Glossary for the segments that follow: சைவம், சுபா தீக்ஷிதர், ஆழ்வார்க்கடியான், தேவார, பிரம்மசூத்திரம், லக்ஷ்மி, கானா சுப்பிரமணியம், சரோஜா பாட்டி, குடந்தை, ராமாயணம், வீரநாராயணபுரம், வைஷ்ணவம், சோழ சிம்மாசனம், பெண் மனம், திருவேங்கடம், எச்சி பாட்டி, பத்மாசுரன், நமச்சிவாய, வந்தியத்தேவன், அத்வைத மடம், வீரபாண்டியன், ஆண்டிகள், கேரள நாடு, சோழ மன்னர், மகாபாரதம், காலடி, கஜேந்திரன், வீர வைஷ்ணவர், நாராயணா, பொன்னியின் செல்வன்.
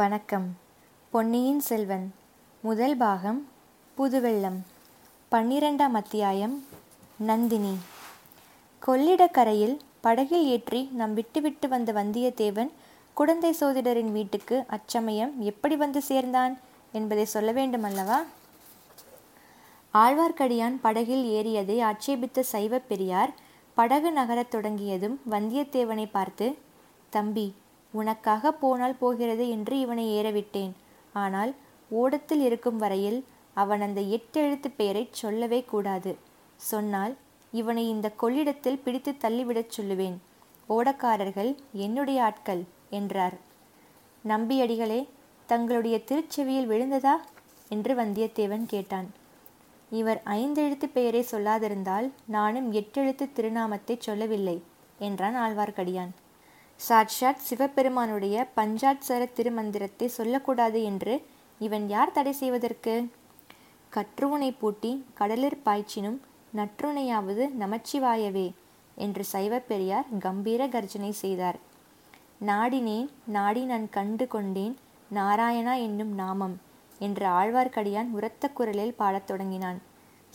வணக்கம். பொன்னியின் செல்வன் முதல் பாகம் புதுவெள்ளம், 12ஆம் அத்தியாயம் நந்தினி. கொள்ளிடக்கரையில் படகில் ஏற்றி நாம் விட்டுவிட்டு வந்த வந்தியத்தேவன் குடந்தை சோதிடரின் வீட்டுக்கு அச்சமயம் எப்படி வந்து சேர்ந்தான் என்பதை சொல்ல வேண்டுமல்லவா? ஆழ்வார்க்கடியான் படகில் ஏறியதை ஆட்சேபித்த சைவ பெரியார் படகு நகரத் தொடங்கியதும் வந்தியத்தேவனை பார்த்து, தம்பி, உனக்காக போனால் போகிறது என்று இவனை ஏறவிட்டேன். ஆனால் ஓடத்தில் இருக்கும் வரையில் அவன் அந்த 8 எழுத்து பெயரை சொல்லவே கூடாது. சொன்னால் இவனை இந்த கொள்ளிடத்தில் பிடித்து தள்ளிவிடச் சொல்லுவேன். ஓடக்காரர்கள் என்னுடைய ஆட்கள் என்றார். நம்பியடிகளே, தங்களுடைய திருச்செவியில் விழுந்ததா என்று வந்தியத்தேவன் கேட்டான். இவர் 5 எழுத்து பெயரை சொல்லாதிருந்தால் நானும் 8 எழுத்து திருநாமத்தை சொல்லவில்லை என்றான் ஆழ்வார்க்கடியான். சாட்சாத் சிவபெருமானுடைய பஞ்சாட்சர திருமந்திரத்தை சொல்லக்கூடாது என்று இவன் யார் தடை செய்வதற்கு? கற்றுனை பூட்டி கடலிற் பாய்ச்சினும் நற்றுணையாவது நமச்சிவாயவே என்று சைவ பெரியார் கம்பீர கர்ஜனை செய்தார். நாடினேன் நாடி நான் கண்டு கொண்டேன் நாராயணா என்னும் நாமம் என்று ஆழ்வார்க்கடியான் உரத்த குரலில் பாடத் தொடங்கினான்.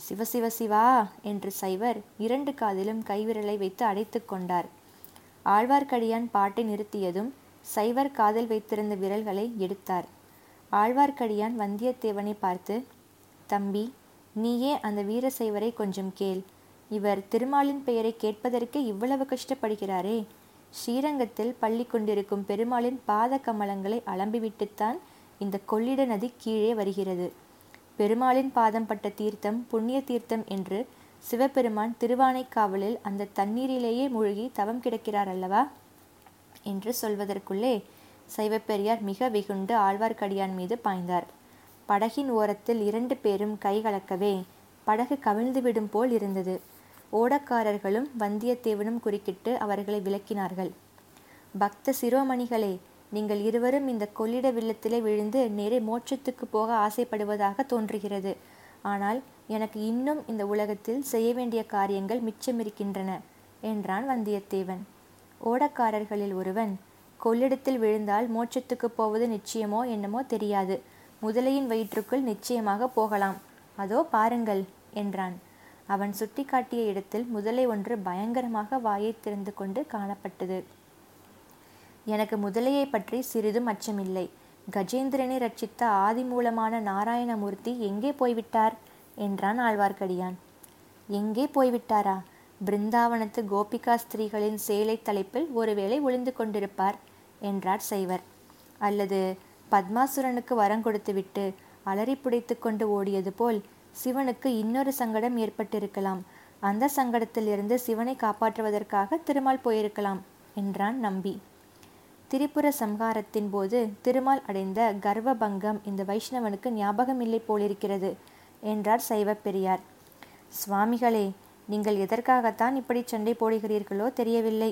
சிவசிவ சிவா என்று சைவர் 2 காதிலும் கைவிரலை வைத்து அடைத்து கொண்டார். ஆழ்வார்க்கடியான் பாட்டை நிறுத்தியதும் சைவர் காதில் வைத்திருந்த விரல்களை எடுத்தார். ஆழ்வார்க்கடியான் வந்தியத்தேவனை பார்த்து, தம்பி, நீயே அந்த வீர சைவரை கொஞ்சம் கேள். இவர் திருமாலின் பெயரை கேட்பதற்கு இவ்வளவு கஷ்டப்படுகிறாரே. ஸ்ரீரங்கத்தில் பள்ளி கொண்டிருக்கும் பெருமாளின் பாத கமலங்களை அலம்பிவிட்டுத்தான் இந்த கொள்ளிட நதி கீழே வருகிறது. பெருமாளின் பாதம் பட்ட தீர்த்தம் புண்ணிய தீர்த்தம் என்று சிவபெருமான் திருவானைக்காவலில் அந்த தண்ணீரிலேயே மூழ்கி தவம் கிடக்கிறார் அல்லவா என்று சொல்வதற்குள்ளே சைவப்பெரியார் மிக வெகுண்டு ஆழ்வார்க்கடியான் மீது பாய்ந்தார். படகின் ஓரத்தில் 2 பேரும் கைகலக்கவே படகு கவிழ்ந்து விடும் போல் இருந்தது. ஓடக்காரர்களும் வந்தியத்தேவனும் குறுக்கிட்டு அவர்களை விலக்கினார்கள். பக்த சிரோமணிகளே, நீங்கள் இருவரும் இந்த கொள்ளிட வெள்ளத்திலே விழுந்து நேரே மோட்சத்துக்கு போக ஆசைப்படுவதாக தோன்றுகிறது. ஆனால் எனக்கு இன்னும் இந்த உலகத்தில் செய்ய வேண்டிய காரியங்கள் மிச்சமிருக்கின்றன என்றான் வந்தியத்தேவன். ஓடக்காரர்களில் ஒருவன், கொள்ளிடத்தில் விழுந்தால் மோட்சத்துக்கு போவது நிச்சயமோ என்னமோ தெரியாது. முதலையின் வயிற்றுக்குள் நிச்சயமாக போகலாம். அதோ பாருங்கள் என்றான். அவன் சுட்டி காட்டிய இடத்தில் முதலை ஒன்று பயங்கரமாக வாயை திறந்து கொண்டு காணப்பட்டது. எனக்கு முதலையை பற்றி சிறிதும் அச்சமில்லை. கஜேந்திரனை ரட்சித்த ஆதி மூலமான நாராயணமூர்த்தி எங்கே போய்விட்டார் என்றான் ஆழ்வார்க்கடியான். எங்கே போய்விட்டாரா? பிருந்தாவனத்து கோபிகா ஸ்திரீகளின் சேலை தலைப்பில் ஒருவேளை ஒளிந்து கொண்டிருப்பார் என்றார் சைவர். அல்லது பத்மாசுரனுக்கு வரம் கொடுத்துவிட்டு அலறி புடைத்து கொண்டு ஓடியது போல் சிவனுக்கு இன்னொரு சங்கடம் ஏற்பட்டிருக்கலாம். அந்த சங்கடத்திலிருந்து சிவனை காப்பாற்றுவதற்காக திருமால் போயிருக்கலாம் என்றான் நம்பி. திரிபுர சம்ஹாரத்தின் போது திருமால் அடைந்த கர்வ பங்கம் இந்த வைஷ்ணவனுக்கு ஞாபகமில்லை போலிருக்கிறது என்றார் சைவ பெரியார். சுவாமிகளே, நீங்கள் எதற்காகத்தான் இப்படி சண்டை போடுகிறீர்களோ தெரியவில்லை.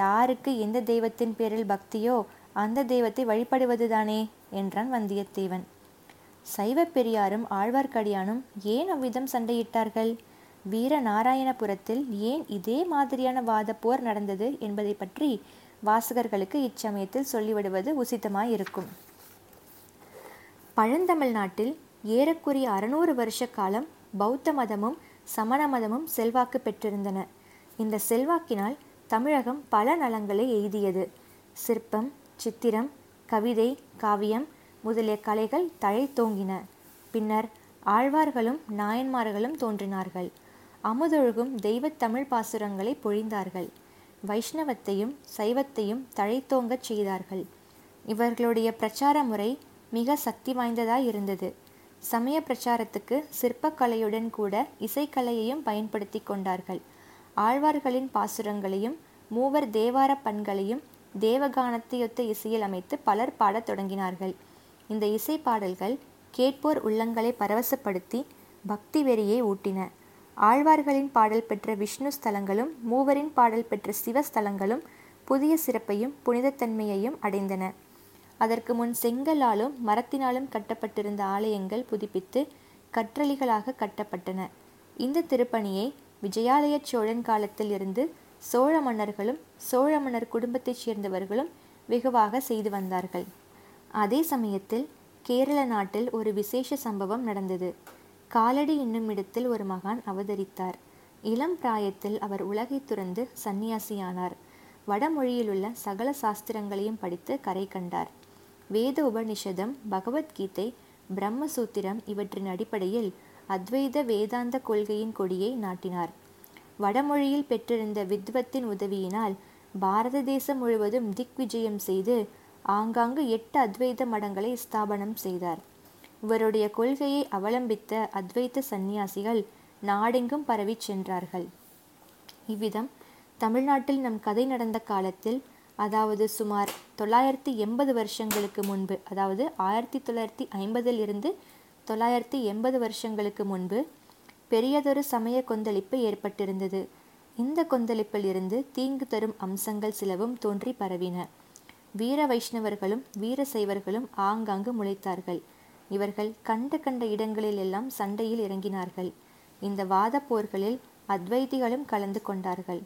யாருக்கு எந்த தெய்வத்தின் பேரில் பக்தியோ அந்த தெய்வத்தை வழிபடுவதுதானே என்றான் வந்தியத்தேவன். சைவ பெரியாரும் ஆழ்வார்க்கடியானும் ஏன் அவ்விதம் சண்டையிட்டார்கள்? வீரநாராயணபுரத்தில் ஏன் இதே மாதிரியான வாத போர் நடந்தது என்பதை பற்றி வாசகர்களுக்கு இச்சமயத்தில் சொல்லிவிடுவது உசிதமாயிருக்கும். பழந்தமிழ்நாட்டில் ஏறக்குறைய 600 வருஷ காலம் பௌத்த மதமும் சமண மதமும் செல்வாக்கு பெற்றிருந்தன. இந்த செல்வாக்கினால் தமிழகம் பல நலங்களை எய்தியது. சிற்பம், சித்திரம், கவிதை, காவியம் முதலிய கலைகள் தழைத்தோங்கின. பின்னர் ஆழ்வார்களும் நாயன்மார்களும் தோன்றினார்கள். அமுதொழுகும் தெய்வத் தமிழ் பாசுரங்களை பொழிந்தார்கள். வைஷ்ணவத்தையும் சைவத்தையும் தழைத்தோங்கச் செய்தார்கள். இவர்களுடைய பிரச்சார முறை மிக சக்தி வாய்ந்ததாய் இருந்தது. சமய பிரச்சாரத்துக்கு சிற்பக்கலையுடன் கூட இசைக்கலையையும் பயன்படுத்தி கொண்டார்கள். ஆழ்வார்களின் பாசுரங்களையும் 3 தேவார பண்களையும் தேவகானத்தையொத்த இசையில் அமைத்து பலர் பாடத் தொடங்கினார்கள். இந்த இசை பாடல்கள் கேட்போர் உள்ளங்களை பரவசப்படுத்தி பக்தி வெறியை ஊட்டின. ஆழ்வார்களின் பாடல் பெற்ற விஷ்ணு ஸ்தலங்களும் மூவரின் பாடல் பெற்ற சிவஸ்தலங்களும் புதிய சிறப்பையும் புனிதத்தன்மையையும் அடைந்தன. அதற்கு முன் செங்கலாலும் மரத்தினாலும் கட்டப்பட்டிருந்த ஆலயங்கள் புதுப்பித்து கற்றளிகளாக கட்டப்பட்டன. இந்த திருப்பணியை விஜயாலய சோழன் காலத்தில் இருந்து சோழ மன்னர்களும் சோழ மன்னர் குடும்பத்தைச் சேர்ந்தவர்களும் வெகுவாக செய்து வந்தார்கள். அதே சமயத்தில் கேரள நாட்டில் ஒரு விசேஷ சம்பவம் நடந்தது. காலடி என்னும் இடத்தில் ஒரு மகான் அவதரித்தார். இளம் பிராயத்தில் அவர் உலகை துறந்து சன்னியாசியானார். வடமொழியிலுள்ள சகல சாஸ்திரங்களையும் படித்து கரை கண்டார். வேத உபநிஷதம், பகவத்கீதை, பிரம்மசூத்திரம் இவற்றின் அடிப்படையில் அத்வைத வேதாந்த கொள்கையின் கொடியை நாட்டினார். வடமொழியில் பெற்றிருந்த வித்வத்தின் உதவியினால் பாரத தேசம் முழுவதும் திக்விஜயம் செய்து ஆங்காங்கு 8 அத்வைத மடங்களை ஸ்தாபனம் செய்தார். இவருடைய கொள்கையை அவலம்பித்த அத்வைத்த சந்நியாசிகள் நாடெங்கும் பரவி சென்றார்கள். இவ்விதம் தமிழ்நாட்டில் நம் கதை நடந்த காலத்தில், அதாவது சுமார் 980 வருஷங்களுக்கு முன்பு, அதாவது 1950 980 வருஷங்களுக்கு முன்பு பெரியதொரு சமய கொந்தளிப்பு ஏற்பட்டிருந்தது. இந்த கொந்தளிப்பில் இருந்து தீங்கு தரும் அம்சங்கள் சிலவும் தோன்றி பரவின. வீர வைஷ்ணவர்களும் வீர சைவர்களும் ஆங்காங்கு முளைத்தார்கள். இவர்கள் கண்ட இடங்களிலெல்லாம் சண்டையில் இறங்கினார்கள். இந்த வாத போர்களில் அத்வைதிகளும் கலந்து கொண்டார்கள்.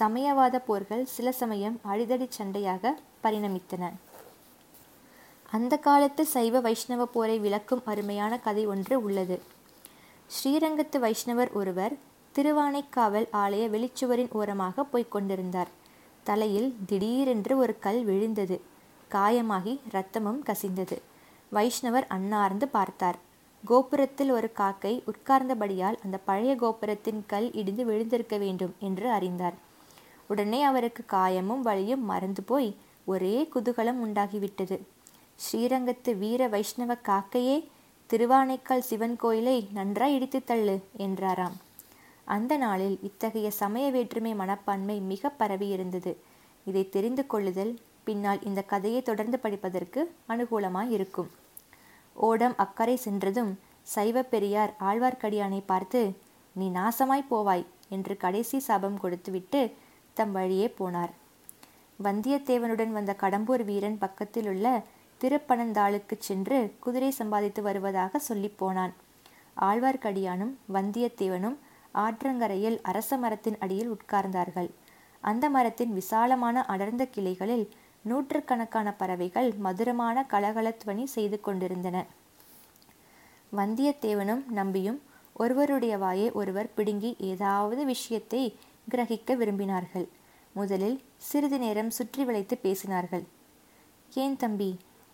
சமயவாத போர்கள் சில சமயம் அடிதடி சண்டையாக பரிணமித்தன. அந்த காலத்து சைவ வைஷ்ணவ போரை விளக்கும் அருமையான கதை ஒன்று உள்ளது. ஸ்ரீரங்கத்து வைஷ்ணவர் ஒருவர் திருவானைக்காவல் ஆலய வெளிச்சுவரின் ஓரமாக போய்கொண்டிருந்தார். தலையில் திடீரென்று ஒரு கல் விழுந்தது. காயமாகி இரத்தமும் கசிந்தது. வைஷ்ணவர் அண்ணார்ந்து பார்த்தார். கோபுரத்தில் ஒரு காக்கை உட்கார்ந்தபடியால் அந்த பழைய கோபுரத்தின் கல் இடிந்து விழுந்திருக்க வேண்டும் என்று அறிந்தார். உடனே அவருக்கு காயமும் வலியும் மறந்து போய் ஒரே குதூகலம் உண்டாகிவிட்டது. ஸ்ரீரங்கத்து வீர வைஷ்ணவ காக்கையே, திருவானைக்கால் சிவன் கோயிலை நன்றாய் இடித்து தள்ளு என்றாராம். அந்த நாளில் இத்தகைய சமய வேற்றுமை மனப்பான்மை மிக பரவியிருந்தது. இதை தெரிந்து கொள்ளுதல் பின்னால் இந்த கதையை தொடர்ந்து படிப்பதற்கு அனுகூலமாயிருக்கும். ஓடம் அக்கறை சென்றதும் சைவ பெரியார் ஆழ்வார்க்கடியானை பார்த்து, நீ நாசமாய் போவாய் என்று கடைசி சாபம் கொடுத்துவிட்டு தம் வழியே போனார். வந்தியத்தேவனுடன் வந்த கடம்பூர் வீரன் பக்கத்தில் உள்ள திருப்பனந்தாளுக்கு சென்று குதிரை சம்பாதித்து வருவதாக சொல்லி போனான். ஆழ்வார்க்கடியானும் வந்தியத்தேவனும் ஆற்றங்கரையில் அரச மரத்தின் அடியில் உட்கார்ந்தார்கள். அந்த மரத்தின் விசாலமான அடர்ந்த கிளைகளில் நூற்றுக்கணக்கான பறவைகள் மதுரமான கலகலத்வனி செய்து கொண்டிருந்தன. வந்தியத்தேவனும் நம்பியும் ஒருவருடைய வாயை ஒருவர் பிடுங்கி ஏதாவது விஷயத்தை கிரகிக்க விரும்பினார்கள். முதலில் சிறிது நேரம் சுற்றி வளைத்து பேசினார்கள். ஏன் தம்பி,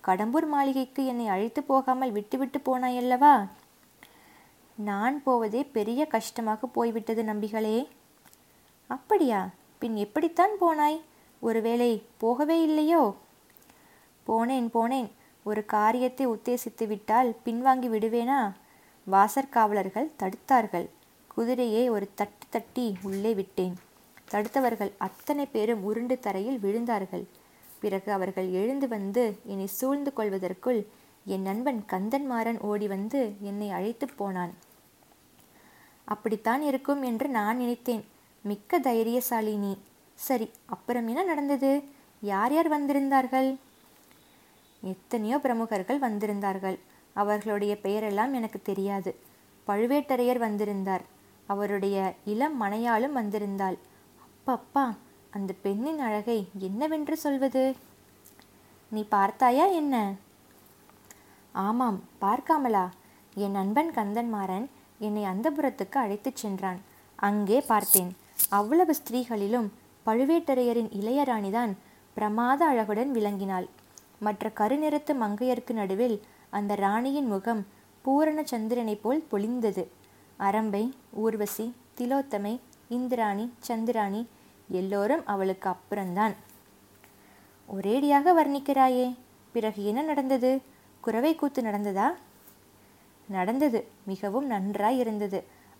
கடம்பூர் மாளிகைக்கு என்னை அழைத்து போகாமல் விட்டுவிட்டு போனாயல்லவா? நான் போவதே பெரிய கஷ்டமாக போய்விட்டது நம்பிகளே. அப்படியா? பின் எப்படித்தான் போனாய்? ஒருவேளை போகவே இல்லையோ? போனேன். ஒரு காரியத்தை உத்தேசித்து விட்டால் பின்வாங்கி விடுவேனா? வாசற்காவலர்கள் தடுத்தார்கள். குதிரையை ஒரு தட்டு தட்டி உள்ளே விட்டேன். தடுத்தவர்கள் அத்தனை பேரும் உருண்டு தரையில் விழுந்தார்கள். பிறகு அவர்கள் எழுந்து வந்து என்னை சூழ்ந்து கொள்வதற்குள் என் நண்பன் கந்தன்மாரன் ஓடி வந்து என்னை அழைத்து போனான். அப்படித்தான் இருக்கும் என்று நான் நினைத்தேன். மிக்க தைரியசாலி நீ. சரி, அப்புறம் என்ன நடந்தது? யார் யார் வந்திருந்தார்கள்? எத்தனையோ பிரமுகர்கள் வந்திருந்தார்கள். அவர்களுடைய பெயரெல்லாம் எனக்கு தெரியாது. பழுவேட்டரையர் வந்திருந்தார். அவருடைய இளம் மனையாளும் வந்திருந்தாள். அப்பப்பா, அந்த பெண்ணின் அழகை என்னவென்று சொல்வது? நீ பார்த்தாயா என்ன? ஆமாம், பார்க்காமலா? என் நண்பன் கந்தன்மாரன் என்னை அந்தபுரத்துக்கு அழைத்துச் சென்றான். அங்கே பார்த்தேன். அவ்வளவு ஸ்திரீகளிலும் பழுவேட்டரையரின் இளையராணிதான் பிரமாத அழகுடன் விளங்கினாள். மற்ற கருநிறத்து மங்கையருக்கு நடுவில் அந்த ராணியின் முகம் பூரண சந்திரனை போல் பொழிந்தது. அரம்பை, ஊர்வசி, திலோத்தமை, இந்திராணி, சந்திராணி எல்லோரும் அவளுக்கு அப்புறம்தான். ஒரேடியாக வர்ணிக்கிறாயே, பிறகு என்ன நடந்தது? குறவை கூத்து நடந்ததா? நடந்தது. மிகவும் நன்றாய் இருந்தது.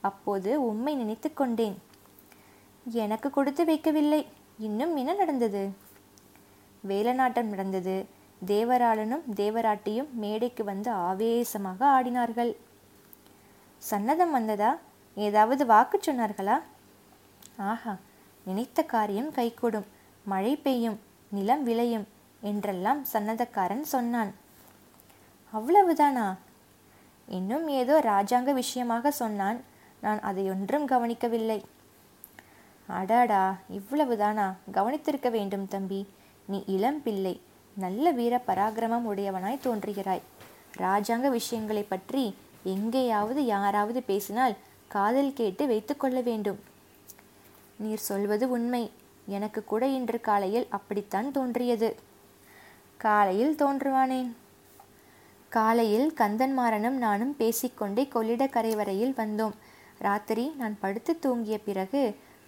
அப்போது உம்மை நினைத்து கொண்டேன். எனக்கு கொடுத்து வைக்கவில்லை. இன்னும் என்ன நடந்தது? வேலநாட்டம் நடந்தது. தேவராளனும் தேவராட்டியும் மேடைக்கு வந்து ஆவேசமாக ஆடினார்கள். சன்னதம் வந்ததா? ஏதாவது வாக்கு சொன்னார்களா? ஆஹா, நினைத்த காரியம் கைகூடும், மழை பெய்யும், நிலம் விளையும் என்றெல்லாம் சன்னதக்காரன் சொன்னான். அவ்வளவுதானா? இன்னும் ஏதோ ராஜாங்க விஷயமாக சொன்னான். நான் அதையொன்றும் கவனிக்கவில்லை. அடாடா, இவ்வளவுதானா? கவனித்திருக்க வேண்டும் தம்பி. நீ இளம் பிள்ளை, நல்ல வீர பராக்கிரமம் உடையவனாய் தோன்றுகிறாய். ராஜாங்க விஷயங்களை பற்றி எங்கேயாவது யாராவது பேசினால் காதில் கேட்டு வைத்து கொள்ள வேண்டும். நீர் சொல்வது உண்மை. எனக்கு கூட இன்று காலையில் அப்படித்தான் தோன்றியது. காலையில் தோன்றுவானேன்? காலையில் கந்தன்மாரனும் நானும் பேசிக்கொண்டே கொள்ளிடக்கரை வரையில் வந்தோம். ராத்திரி நான் படுத்து தூங்கிய பிறகு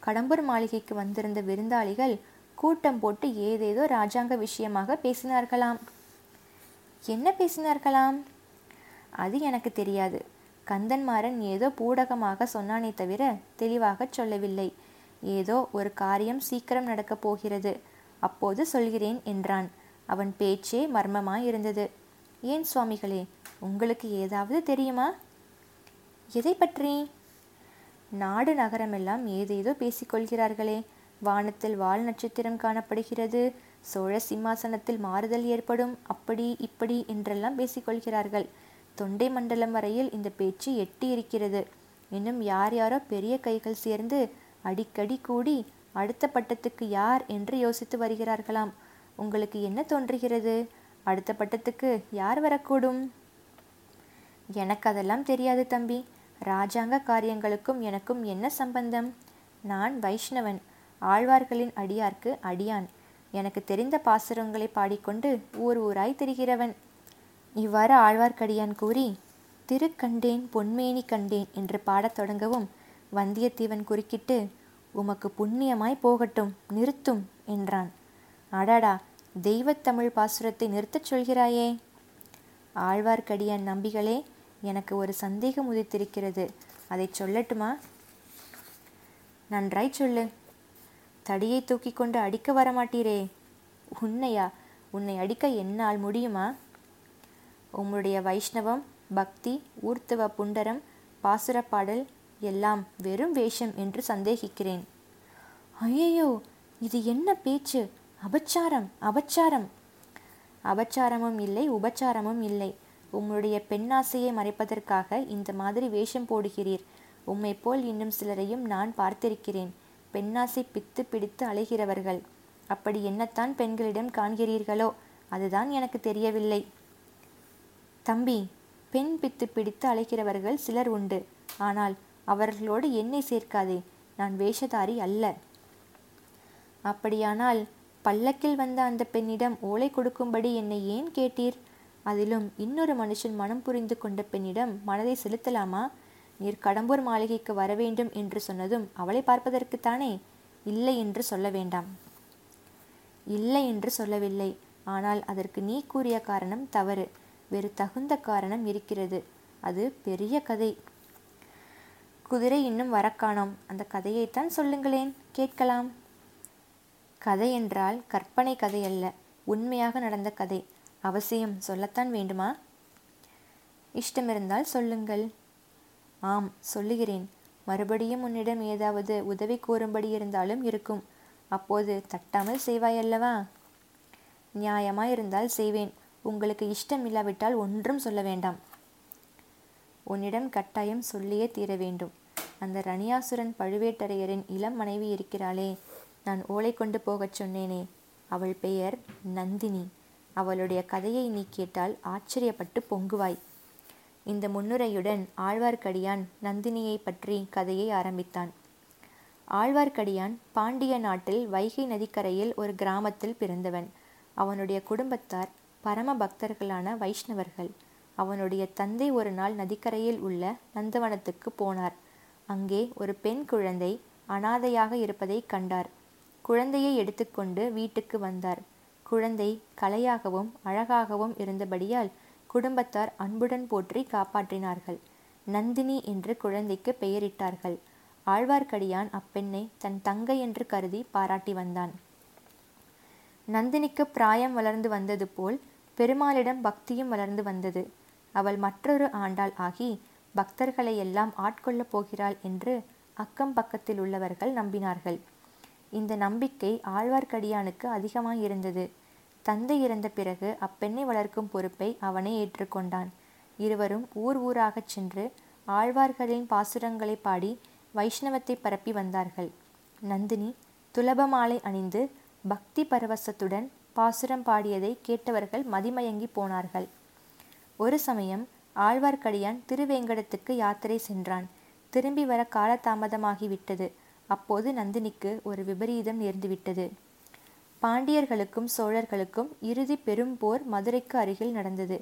கடம்பூர் மாளிகைக்கு வந்திருந்த விருந்தாளிகள் கூட்டம் போட்டு ஏதேதோ ராஜாங்க விஷயமாக பேசினார்களாம். என்ன பேசினார்களாம்? அது எனக்கு தெரியாது. கந்தன்மாரன் ஏதோ பூடகமாக சொன்னானே தவிர தெளிவாக சொல்லவில்லை. ஏதோ ஒரு காரியம் சீக்கிரம் நடக்கப் போகிறது, அப்போது சொல்கிறேன் என்றான். அவன் பேச்சே மர்மமாயிருந்தது. ஏன் சுவாமிகளே, உங்களுக்கு ஏதாவது தெரியுமா? எதை பற்றி? நாடு நகரமெல்லாம் ஏதேதோ பேசிக்கொள்கிறார்களே. வானத்தில் வால் நட்சத்திரம் காணப்படுகிறது, சோழ சிம்மாசனத்தில் மாறுதல் ஏற்படும், அப்படி இப்படி என்றெல்லாம் பேசிக்கொள்கிறார்கள். தொண்டை மண்டலம் வரையில் இந்த பேச்சு எட்டி இருக்கிறது. இன்னும் யார் யாரோ பெரிய கைகள் சேர்ந்து அடிக்கடி கூடி அடுத்த பட்டத்துக்கு யார் என்று யோசித்து வருகிறார்களாம். உங்களுக்கு என்ன தோன்றுகிறது? அடுத்த பட்டத்துக்கு யார் வரக்கூடும்? எனக்கு அதெல்லாம் தெரியாது தம்பி. ராஜாங்க காரியங்களுக்கும் எனக்கும் என்ன சம்பந்தம்? நான் வைஷ்ணவன், ஆழ்வார்களின் அடியார்க்கு அடியான். எனக்கு தெரிந்த பாசுரங்களை பாடிக்கொண்டு ஊர் ஊராய் திரிகிறவன். இவ்வாறு ஆழ்வார்க்கடியான் கூறி திருக்கண்டேன் பொன்மேனி கண்டேன் என்று பாடத் தொடங்கவும் வந்தியத்தேவன் குறுக்கிட்டு, உமக்கு புண்ணியமாய் போகட்டும், நிறுத்தும் என்றான். அடாடா, தெய்வத்தமிழ் பாசுரத்தை நிறுத்தச் சொல்கிறாயே! ஆழ்வார்க்கடியான் நம்பிகளே, எனக்கு ஒரு சந்தேகம் உதித்திருக்கிறது. அதை சொல்லட்டுமா? நன்றாய் சொல்லு. தடியை தூக்கி கொண்டு அடிக்க வரமாட்டீரே? உன்னையா? உன்னை அடிக்க என்னால் முடியுமா? உம்முடைய வைஷ்ணவம், பக்தி, ஊர்த்துவ புண்டரம், பாசுரப்பாடல் எல்லாம் வெறும் வேஷம் என்று சந்தேகிக்கிறேன். ஐயையோ, இது என்ன பேச்சு! அபச்சாரம், அபச்சாரம்! அபச்சாரமும் இல்லை, உபச்சாரமும் இல்லை. உம்முடைய பெண்ணாசையை மறைப்பதற்காக இந்த மாதிரி வேஷம் போடுகிறீர். உம்மை போல் இன்னும் சிலரையும் நான் பார்த்திருக்கிறேன். பெண்ணாசை பித்து பிடித்து அலைகிறவர்கள். அப்படி என்னத்தான் பெண்களிடம் காண்கிறீர்களோ, அதுதான் எனக்கு தெரியவில்லை. தம்பி, பெண் பித்து பிடித்து அலைகிறவர்கள் சிலர் உண்டு. ஆனால் அவர்களோடு என்னை சேர்க்காதே. நான் வேஷதாரி அல்ல. அப்படியானால் பல்லக்கில் வந்த அந்த பெண்ணிடம் ஓலை கொடுக்கும்படி என்னை ஏன் கேட்டீர்? அதிலும் இன்னொரு மனுஷன் மனம் புரிந்து கொண்ட பெண்ணிடம் மனதை செலுத்தலாமா? நீர் கடம்பூர் மாளிகைக்கு வரவேண்டும் என்று சொன்னதும் அவளை பார்ப்பதற்குத்தானே? இல்லை என்று சொல்ல வேண்டாம். இல்லை என்று சொல்லவில்லை. ஆனால் அதற்கு நீ கூறிய காரணம் தவறு. வேறு தகுந்த காரணம் இருக்கிறது. அது பெரிய கதை. குதிரை இன்னும் வரக்கானோம். அந்த கதையைத்தான் சொல்லுங்களேன், கேட்கலாம். கதை என்றால் கற்பனை கதை அல்ல, உண்மையாக நடந்த கதை. அவசியம் சொல்லத்தான் வேண்டுமா? இஷ்டமிருந்தால் சொல்லுங்கள். ஆம், சொல்லுகிறேன். மறுபடியும் உன்னிடம் ஏதாவது உதவி கூறும்படி இருந்தாலும் இருக்கும். அப்போது தட்டாமல் செய்வாயல்லவா? நியாயமாயிருந்தால் செய்வேன். உங்களுக்கு இஷ்டம் இல்லாவிட்டால் ஒன்றும் சொல்ல வேண்டாம். உன்னிடம் கட்டாயம் சொல்லியே தீர வேண்டும். அந்த ரணியாசுரன் பழுவேட்டரையரின் இளம் மனைவி இருக்கிறாளே, நான் ஓலை கொண்டு போகச் சொன்னேனே, அவள் பெயர் நந்தினி. அவளுடைய கதையை நீ கேட்டால் ஆச்சரியப்பட்டு பொங்குவாய். இந்த முன்னுரையுடன் ஆழ்வார்க்கடியான் நந்தினியை பற்றி கதையை ஆரம்பித்தான். ஆழ்வார்க்கடியான் பாண்டிய நாட்டில் வைகை நதிக்கரையில் ஒரு கிராமத்தில் பிறந்தவன். அவனுடைய குடும்பத்தார் பரம பக்தர்களான வைஷ்ணவர்கள். அவனுடைய தந்தை ஒரு நாள் நதிக்கரையில் உள்ள நந்தவனத்துக்கு போனார். அங்கே ஒரு பெண் குழந்தை அனாதையாக இருப்பதை கண்டார். குழந்தையை எடுத்துக்கொண்டு வீட்டுக்கு வந்தார். குழந்தை கலையாகவும் அழகாகவும் இருந்தபடியால் குடும்பத்தார் அன்புடன் போற்றி காப்பாற்றினார்கள். நந்தினி என்று குழந்தைக்கு பெயரிட்டார்கள். ஆழ்வார்க்கடியான் அப்பெண்ணை தன் தங்கை என்று கருதி பாராட்டி வந்தான். நந்தினிக்கு பிராயம் வளர்ந்து வந்தது போல் பெருமாளிடம் பக்தியும் வளர்ந்து வந்தது. அவள் மற்றொரு ஆண்டாள் ஆகி பக்தர்களை எல்லாம் ஆட்கொள்ளப் போகிறாள் என்று அக்கம் பக்கத்தில் உள்ளவர்கள் நம்பினார்கள். இந்த நம்பிக்கை ஆழ்வார்க்கடியானுக்கு அதிகமாயிருந்தது. தந்தை இறந்த பிறகு அப்பெண்ணை வளர்க்கும் பொறுப்பை அவனே ஏற்றுக்கொண்டான். இருவரும் ஊர் ஊராகச் சென்று ஆழ்வார்களின் பாசுரங்களை பாடி வைஷ்ணவத்தை பரப்பி வந்தார்கள். நந்தினி துலபமாலை அணிந்து பக்தி பரவசத்துடன் பாசுரம் பாடியதை கேட்டவர்கள் மதிமயங்கி போனார்கள். ஒரு சமயம் ஆழ்வார்க்கடியான் திருவேங்கடத்துக்கு யாத்திரை சென்றான். திரும்பி வர காலதாமதமாகிவிட்டது. அப்போது நந்தினிக்கு ஒரு விபரீதம் நேர்ந்துவிட்டது. பாண்டியர்களுக்கும் சோழர்களுக்கும் இறுதி பெரும் போர் மதுரைக்கு அருகில் நடந்தது.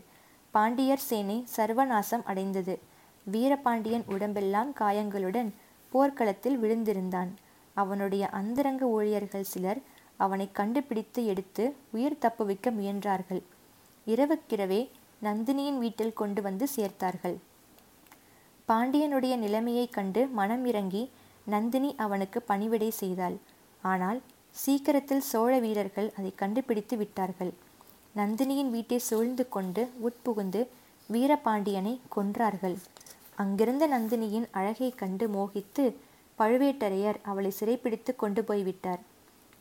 பாண்டியர் சேனை சர்வநாசம் அடைந்தது. வீரபாண்டியன் உடம்பெல்லாம் காயங்களுடன் போர்க்களத்தில் விழுந்திருந்தான். அவனுடைய அந்தரங்க ஊழியர்கள் சிலர் அவனை கண்டுபிடித்து எடுத்து உயிர் தப்புவிக்க முயன்றார்கள். இரவுக்கிரவே நந்தினியின் வீட்டில் கொண்டு வந்து சேர்த்தார்கள். பாண்டியனுடைய நிலைமையை கண்டு மனம் இறங்கி நந்தினி அவனுக்கு பணிவிடை செய்தாள். ஆனால் சீக்கிரத்தில் சோழ வீரர்கள் அதை கண்டுபிடித்து விட்டார்கள். நந்தினியின் வீட்டை சூழ்ந்து கொண்டு உட்புகுந்து வீரபாண்டியனை கொன்றார்கள். அங்கிருந்த நந்தினியின் அழகை கண்டு மோகித்து பழுவேட்டரையர் அவளை சிறைப்பிடித்து கொண்டு போய்விட்டார்.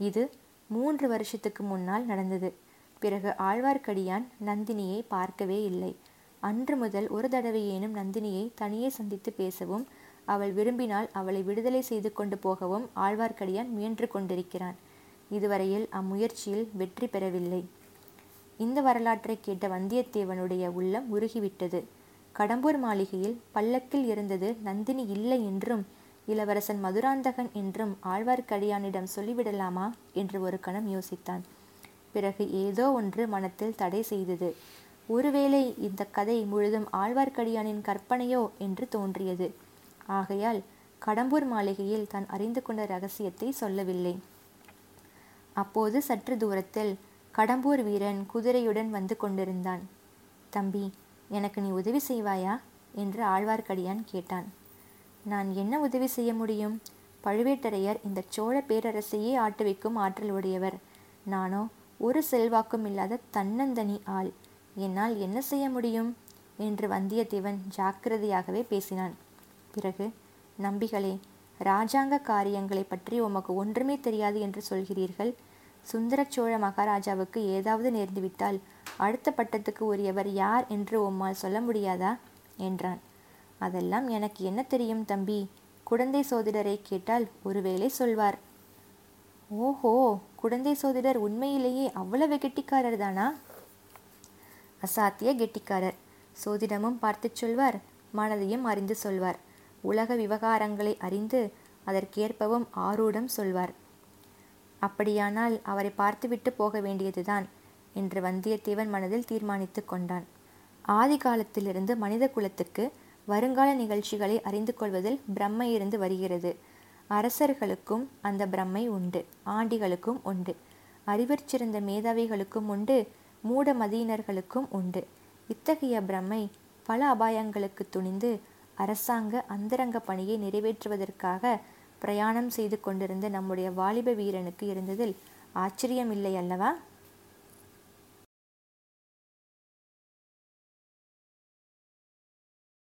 இது 3 வருஷத்துக்கு முன்னால் நடந்தது. பிறகு ஆழ்வார்க்கடியான் நந்தினியை பார்க்கவே இல்லை. அன்று முதல் ஒரு தடவையேனும் நந்தினியை தனியே சந்தித்து பேசவும், அவள் விரும்பினால் அவளை விடுதலை செய்து கொண்டு போகவும் ஆழ்வார்க்கடியான் முயன்று கொண்டிருக்கிறான். இதுவரையில் அம்முயற்சியில் வெற்றி பெறவில்லை. இந்த வரலாற்றை கேட்ட வந்தியத்தேவனுடைய உள்ளம் உருகிவிட்டது. கடம்பூர் மாளிகையில் பல்லக்கில் இருந்தது நந்தினி இல்லை என்றும் இளவரசன் மதுராந்தகன் என்றும் ஆழ்வார்க்கடியானிடம் சொல்லிவிடலாமா என்று ஒரு கணம் யோசித்தான். பிறகு ஏதோ ஒன்று மனத்தில் தடை செய்தது. ஒருவேளை இந்த கதை முழுதும் ஆழ்வார்க்கடியானின் கற்பனையோ என்று தோன்றியது. ஆகையால் கடம்பூர் மாளிகையில் தான் அறிந்து கொண்ட ரகசியத்தை சொல்லவில்லை. அப்போது சற்று தூரத்தில் கடம்பூர் வீரன் குதிரையுடன் வந்து கொண்டிருந்தான். "தம்பி, எனக்கு நீ உதவி செய்வாயா?" என்று ஆழ்வார்க்கடியான் கேட்டான். "நான் என்ன உதவி செய்ய முடியும்? பழுவேட்டரையர் இந்த சோழ பேரரசையே ஆட்டுவிக்கும் ஆற்றல் உடையவர். நானோ ஒரு செல்வாக்கும் இல்லாத தன்னந்தனி ஆள். என்னால் என்ன செய்ய முடியும்?" என்று வந்தியத்தேவன் ஜாக்கிரதையாகவே பேசினான். பிறகு, "நம்பிகளே, இராஜாங்க காரியங்களை பற்றி உமக்கு ஒன்றுமே தெரியாது என்று சொல்கிறீர்கள். சுந்தர சோழ மகாராஜாவுக்கு ஏதாவது நேர்ந்துவிட்டால் அடுத்த பட்டத்துக்கு உரியவர் யார் என்று உம்மால் சொல்ல முடியாதா?" என்றான். "அதெல்லாம் எனக்கு என்ன தெரியும் தம்பி? குடந்தை சோதிடரை கேட்டால் ஒருவேளை சொல்வார்." "ஓஹோ, குடந்தை சோதிடர் உண்மையிலேயே அவ்வளவு கெட்டிக்காரர் தானா?" "அசாத்திய கெட்டிக்காரர். சோதிடமும் பார்த்து சொல்வார், மனதையும் அறிந்து சொல்வார். உலக விவகாரங்களை அறிந்து அதற்கேற்பவும் ஆரூடம் சொல்வார்." "அப்படியானால் அவரை பார்த்துவிட்டு போக வேண்டியதுதான்" என்று வந்தியத்தேவன் மனதில் தீர்மானித்து கொண்டான். ஆதி காலத்திலிருந்து மனித குலத்துக்கு வருங்கால நிகழ்ச்சிகளை அறிந்து கொள்வதில் பிரம்மை இருந்து வருகிறது. அரசர்களுக்கும் அந்த பிரம்மை உண்டு, ஆண்டிகளுக்கும் உண்டு, அறிவிற்சிறந்த மேதாவிகளுக்கும் உண்டு, மூட மதியினர்களுக்கும் உண்டு. இத்தகைய பிரம்மை பல அபாயங்களுக்கு துணிந்து அரசாங்க அந்தரங்க பணியை நிறைவேற்றுவதற்காக பிரயாணம் செய்து கொண்டிருந்த நம்முடைய வாலிப வீரனுக்கு இருந்ததில் ஆச்சரியமில்லை அல்லவா?